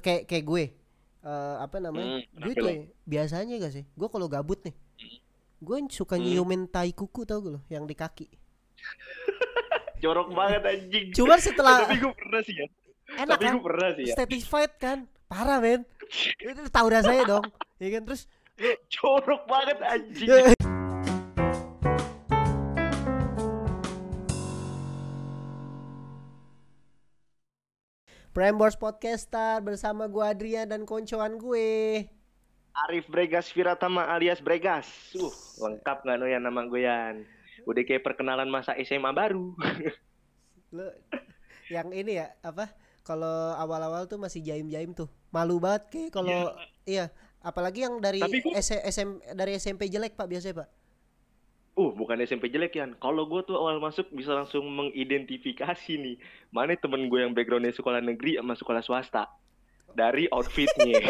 Kayak gue apa namanya? Gue tuh biasanya gak sih? Gue kalau gabut nih, gue suka nyiumin tai kuku, tau gue loh, yang di kaki. Jorok banget anjing. Cuma setelah tapi gue pernah sih ya. Enak tapi kan? Gue pernah sih ya. Satisfied kan? Parah men. Itu tahu rasanya dong. Ya kan terus jorok banget anjing. Prambors Podcast Star bersama gue Adrian dan koncoan gue Arif Bregas Wiratama alias Bregas. Lengkap nggak noyan nama gue Yan? Udah kayak perkenalan masa SMA baru. Lo yang ini ya apa? Kalau awal-awal tuh masih jaim-jaim tuh, malu banget kayak kalau iya. Apalagi yang dari dari SMP jelek pak biasanya pak. Bukan SMP jelek Yan. Kalau gue tuh awal masuk bisa langsung mengidentifikasi nih, mana temen gue yang backgroundnya sekolah negeri sama sekolah swasta dari outfitnya.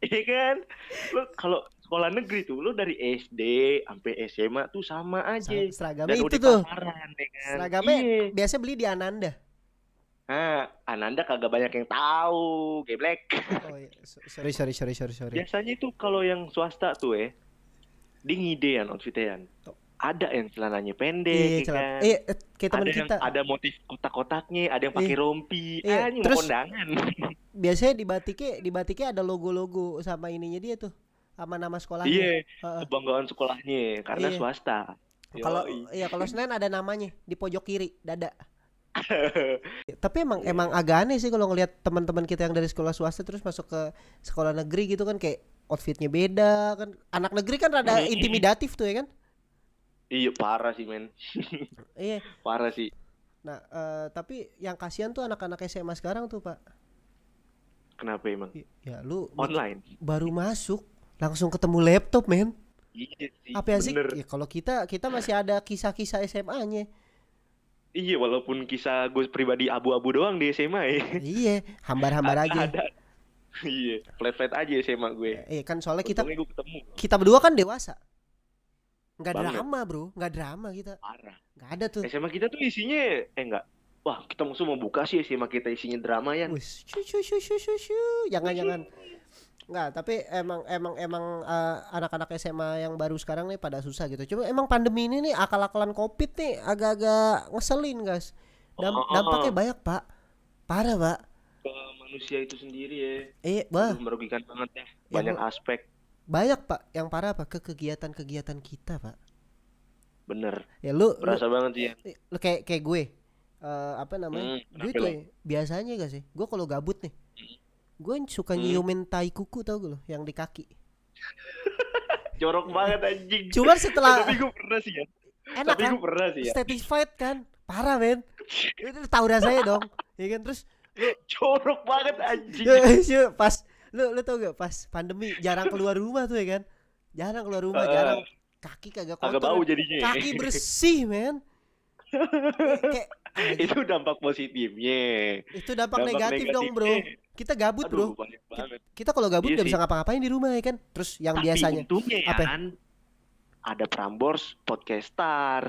Iya kan? Lo kalau sekolah negeri tuh lo dari SD sampai SMA tuh sama aja. Seragamnya itu tuh. Seragamnya biasanya beli di Ananda. Nah, Ananda kagak banyak yang tahu, geblek. Oh, iya. Sorry. Biasanya itu kalau yang swasta tuh di ngidean outfitnya. Ada yang celananya pendek kan. Kayak teman kita. Ada motif kotak-kotaknya, ada yang pakai rompi, terus kondangan. Biasanya di batiknya ada logo-logo sama ininya dia tuh. Sama nama sekolahnya. Kebanggaan sekolahnya karena swasta. Kalau Senin ada namanya di pojok kiri, dada. Tapi emang agak aneh sih kalau ngelihat teman-teman kita yang dari sekolah swasta terus masuk ke sekolah negeri gitu kan, kayak outfitnya beda kan. Anak negeri kan rada intimidatif tuh ya kan. Iya parah sih men. Iya parah sih. Nah tapi yang kasihan tuh anak-anak SMA sekarang tuh pak. Kenapa emang? Ya lu online baru masuk langsung ketemu laptop men. Iya sih. Apa sih? Ya kalau kita masih ada kisah-kisah SMA-nya. Iya walaupun kisah gue pribadi abu-abu doang di SMA ya. Iya hambar-hambar aja. Iya, flat-flat aja SMA gue. Iya kan soalnya kita berdua kan dewasa. Enggak drama kita. Parah. Enggak ada tuh. SMA kita tuh isinya enggak. Wah, kita musuh mau buka sih SMA kita isinya drama ya. Jangan-jangan. Enggak, tapi emang anak-anak SMA yang baru sekarang nih pada susah gitu. Cuma emang pandemi ini nih akal-akalan Covid nih agak-agak ngeselin, guys. Dampaknya banyak, Pak. Parah, Pak. Manusia itu sendiri ya. Merugikan banget ya. Banyak aspek. Banyak pak. Yang parah apa? Ke kegiatan-kegiatan kita pak. Bener. Ya lu. Berasa banget ya. Lu kayak gue. Apa namanya? Gue tuh biasanya gak sih. Gue kalau gabut nih. Gue suka nyiumin tai kuku tau gue loh. Yang di kaki. Jorok banget anjing. Cuma setelah. Tapi gue pernah sih ya. Enak kan? Satisfied kan? Parah men. Itu tahu rasanya dong. Ya kan terus. Jorok banget anjing. Pas lu tau gak pas pandemi jarang keluar rumah tuh ya kan. Jarang kaki kagak kotor. Agak bau jadinya. Kaki bersih, men. Kayak itu dampak positifnya. Itu dampak negatif dong, Bro. Kita gabut, Bro. Kita kalau gabut enggak bisa ngapa-ngapain di rumah ya kan. Terus yang tapi biasanya apa? Ya, ada Prambors Podcast Star.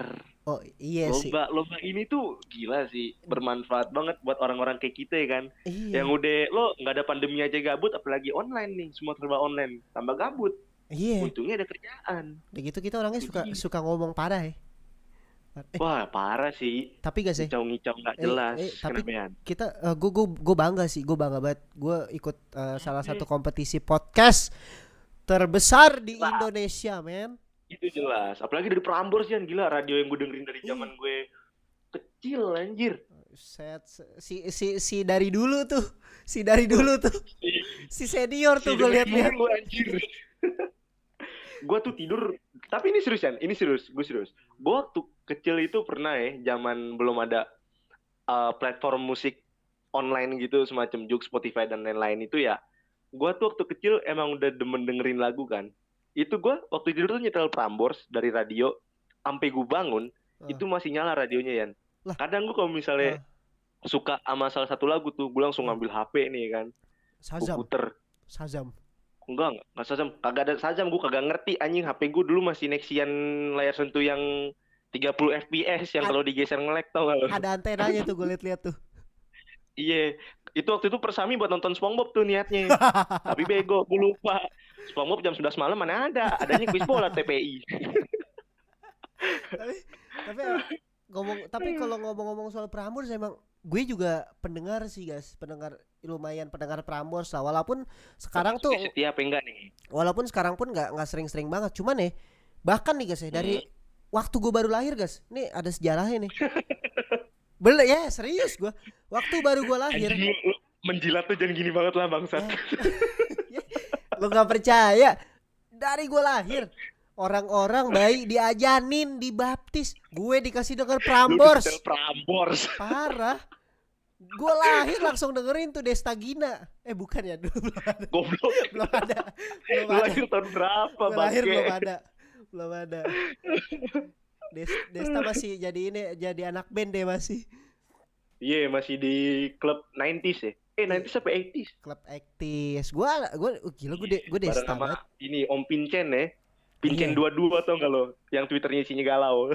Oh iya sih. Lomba ini tuh gila sih, bermanfaat banget buat orang-orang kayak kita ya kan. Iya. Yang udah lo nggak ada pandemi aja gabut, apalagi online nih, semua serba online, tambah gabut. Iya. Untungnya ada kerjaan. Udah gitu kita orangnya suka ngomong parah ya. Wah parah sih. Tapi gak sih. Ngicau nggak jelas. Tapi kita, gue bangga sih, gue bangga banget. Gue ikut salah satu kompetisi podcast terbesar di Indonesia, men. Itu jelas, apalagi dari Prambors Yan, gila radio yang gue dengerin dari zaman gue kecil anjir. Set si dari dulu tuh. Si senior tuh gue lihat-lihat. Gue tuh tidur, tapi ini serius Yan, gue serius. Gue waktu kecil itu pernah zaman belum ada platform musik online gitu semacam Joox, Spotify dan lain-lain itu ya. Gue tuh waktu kecil emang udah demen dengerin lagu kan. Itu gue waktu tidur tuh nyetel Prambors dari radio, sampai gue bangun itu masih nyala radionya Yan. Kadang gue kalau misalnya suka sama salah satu lagu tuh, gue langsung ngambil HP nih kan. Shazam. Shazam. Enggak Shazam. Kagak ada Shazam, gue kagak ngerti anjing. HP gue dulu masih Nexian layar sentuh yang 30 fps yang kalau digeser nge-lag tau gak lo. Ada antenanya tuh gue liat-liat tuh. Iya, Itu waktu itu persami buat nonton SpongeBob tuh niatnya. Tapi bego, gue lupa. SpongeBob jam 11 malam mana ada? Adanya kuis bola TPI. Tapi kalau ngomong-ngomong soal Prambors, emang gue juga pendengar sih guys, pendengar lumayan, pendengar Prambors lah. Walaupun sekarang tuh setia apa enggak nih? Walaupun sekarang pun enggak sering-sering banget. Cuman nih, bahkan nih guys ya, dari waktu gue baru lahir guys, nih ada sejarahnya nih. Bener ya, serius gue. Waktu baru gue lahir. Menjilat tuh jangan gini banget lah bangsat. Lo nggak percaya? Dari gue lahir, orang-orang baik diajanin, dibaptis, gue dikasih denger Prambors. Prambors. Parah. Gue lahir langsung dengerin tuh Desta Gina. Bukan ya dulu. Goblok. Belum ada. Belum ada. Lahir tahun berapa, Bang? Lahir belum ada. Belum ada. Desta masih jadi anak band deh masih. Iya, masih di klub 90s ya. 90s sampai 80s. Klub 80s. Gua gila gue Desta banget. Ini Om Pincen ya. Pincen 22 atau enggak lo? Yang Twitternya isinya galau.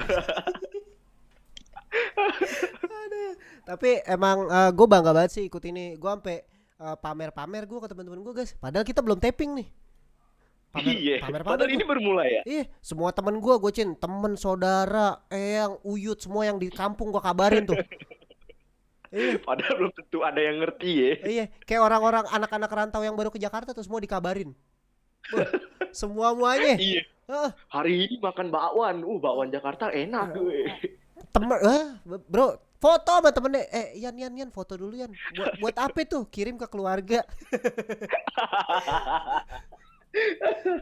Tapi emang gue bangga banget sih ikut ini. Gue sampai pamer-pamer gue ke teman-teman gue guys. Padahal kita belum taping nih. Padahal ini bermula ya. Iya, semua teman gue cin, teman saudara, eyang, uyut, semua yang di kampung gue kabarin tuh. Padahal belum tentu ada yang ngerti ya. Iya, kayak orang-orang anak-anak rantau yang baru ke Jakarta tuh semua dikabarin. Semua-muanya. Iya. Hari ini makan bakwan. Bakwan Jakarta enak gue. Temen, bro, foto sama temennya. Yan, foto dulu Yan. Buat apa tuh? Kirim ke keluarga.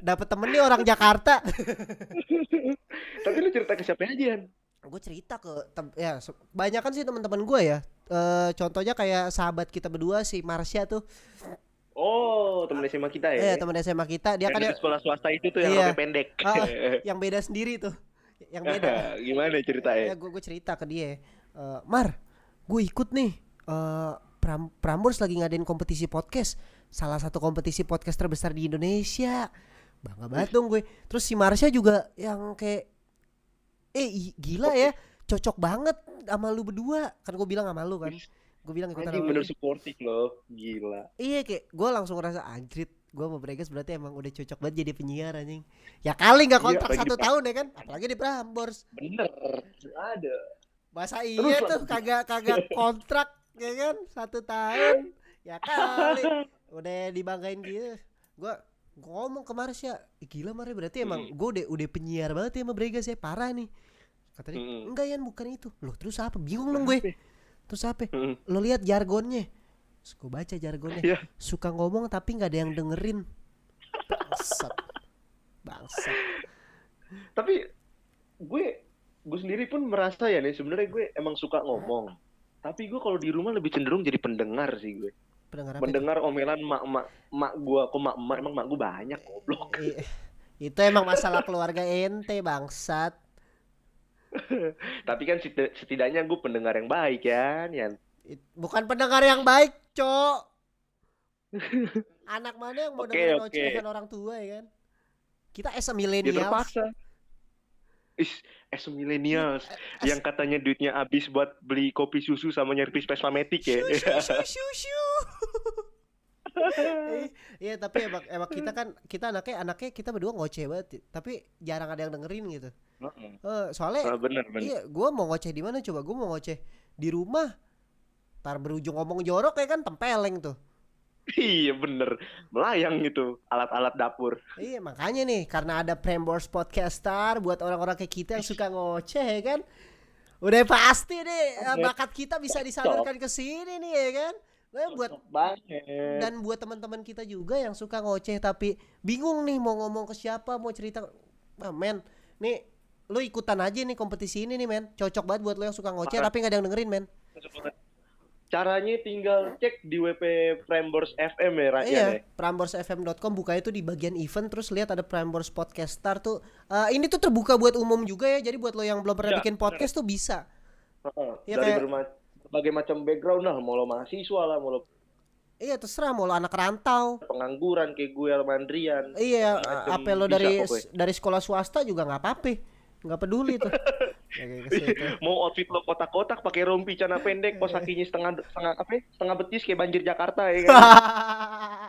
Dapat temennya orang Jakarta. Tapi lu cerita ke siapa aja Yan? Gue cerita ke banyak kan sih teman-teman gue ya. Contohnya kayak sahabat kita berdua si Marsha tuh. Oh, teman SMA kita ya. Iya, teman SMA kita. Dia kan sekolah swasta itu tuh yang rambutnya pendek. Yang beda sendiri tuh. Yang beda. Gimana ceritanya? Ya gue cerita ke dia. Mar, gue ikut nih Prambors lagi ngadain kompetisi podcast. Salah satu kompetisi podcast terbesar di Indonesia. Bangga banget dong gue. Terus si Marsha juga yang kayak gila ya. Cocok banget sama lu berdua. Kan gue bilang sama lu kan. Gue bilang ikutan awal. Bener supporting loh, gila. Iya kayak gue langsung ngerasa anjrit. Gue sama Bregas berarti emang udah cocok banget jadi penyiar anjing. Ya kali gak kontrak 1 tahun ya kan. Apalagi di Prambors. Bener, ada. Masa iya tuh kagak kontrak ya kan. 1 tahun. Ya kali. Udah dibanggain gitu. Gue ngomong ke Marsha. Gila Marsha berarti emang gue udah penyiar banget ya sama Bregas ya. Parah nih. Katanya enggak Yan bukan itu. Loh terus apa? Bingung dong gue. Terus apa? Lo lihat jargonnya. Suka baca jargonnya. Yeah. Suka ngomong tapi enggak ada yang dengerin. Bangsat. Tapi gue sendiri pun merasa ya nih sebenarnya gue emang suka ngomong. Tapi gue kalau di rumah lebih cenderung jadi pendengar sih gue. Pendengar omelan mak gue. Kok mak emang mak gue banyak goblok. Itu emang masalah keluarga ente bangsat. Tapi kan setidaknya gue pendengar yang baik ya, Yan. Bukan pendengar yang baik, Cok. Anak mana yang mau dengerin ocehan orang tua ya kan? Kita as a millennials. Ya terpaksa. As a millennials yang katanya duitnya habis buat beli kopi susu sama nyerpis pesmametik ya. Susu. Iya, tapi emang kita anaknya kita berdua ngoceh banget, tapi jarang ada yang dengerin gitu. Soalnya bener. Iya, gue mau ngoceh di mana coba? Gue mau ngoceh di rumah. Ntar berujung ngomong jorok ya kan, tempeleng tuh. Iya bener, melayang gitu alat-alat dapur. Iya makanya nih, karena ada Prambors Podcast Star buat orang-orang kayak kita yang suka ngoceh ya kan. Udah pasti nih bakat kita bisa disalurkan ke sini nih ya kan. Dan buat teman-teman kita juga yang suka ngoceh tapi bingung nih mau ngomong ke siapa, mau cerita. Men, nih lu ikutan aja nih kompetisi ini nih men. Cocok banget buat lu yang suka ngoceh tapi gak ada yang dengerin men. Caranya tinggal cek di WP Prambors FM ya rakyatnya. Iya, pramborsfm.com, buka itu di bagian event. Terus lihat ada Prambors Podcast Star tuh. Ini tuh terbuka buat umum juga ya. Jadi buat lo yang belum pernah bikin podcast tuh bisa. Ya, dari berbagai macam background lah, mau lo mahasiswa lah, mau lo terserah, mau lo anak rantau, pengangguran kayak gue Almandrian. Iya, apa lo dari sekolah swasta juga enggak apa-apa. Enggak peduli tuh. Mau outfit lo kotak-kotak pakai rompi, celana pendek, pos kakinya setengah betis kayak banjir Jakarta ya kan.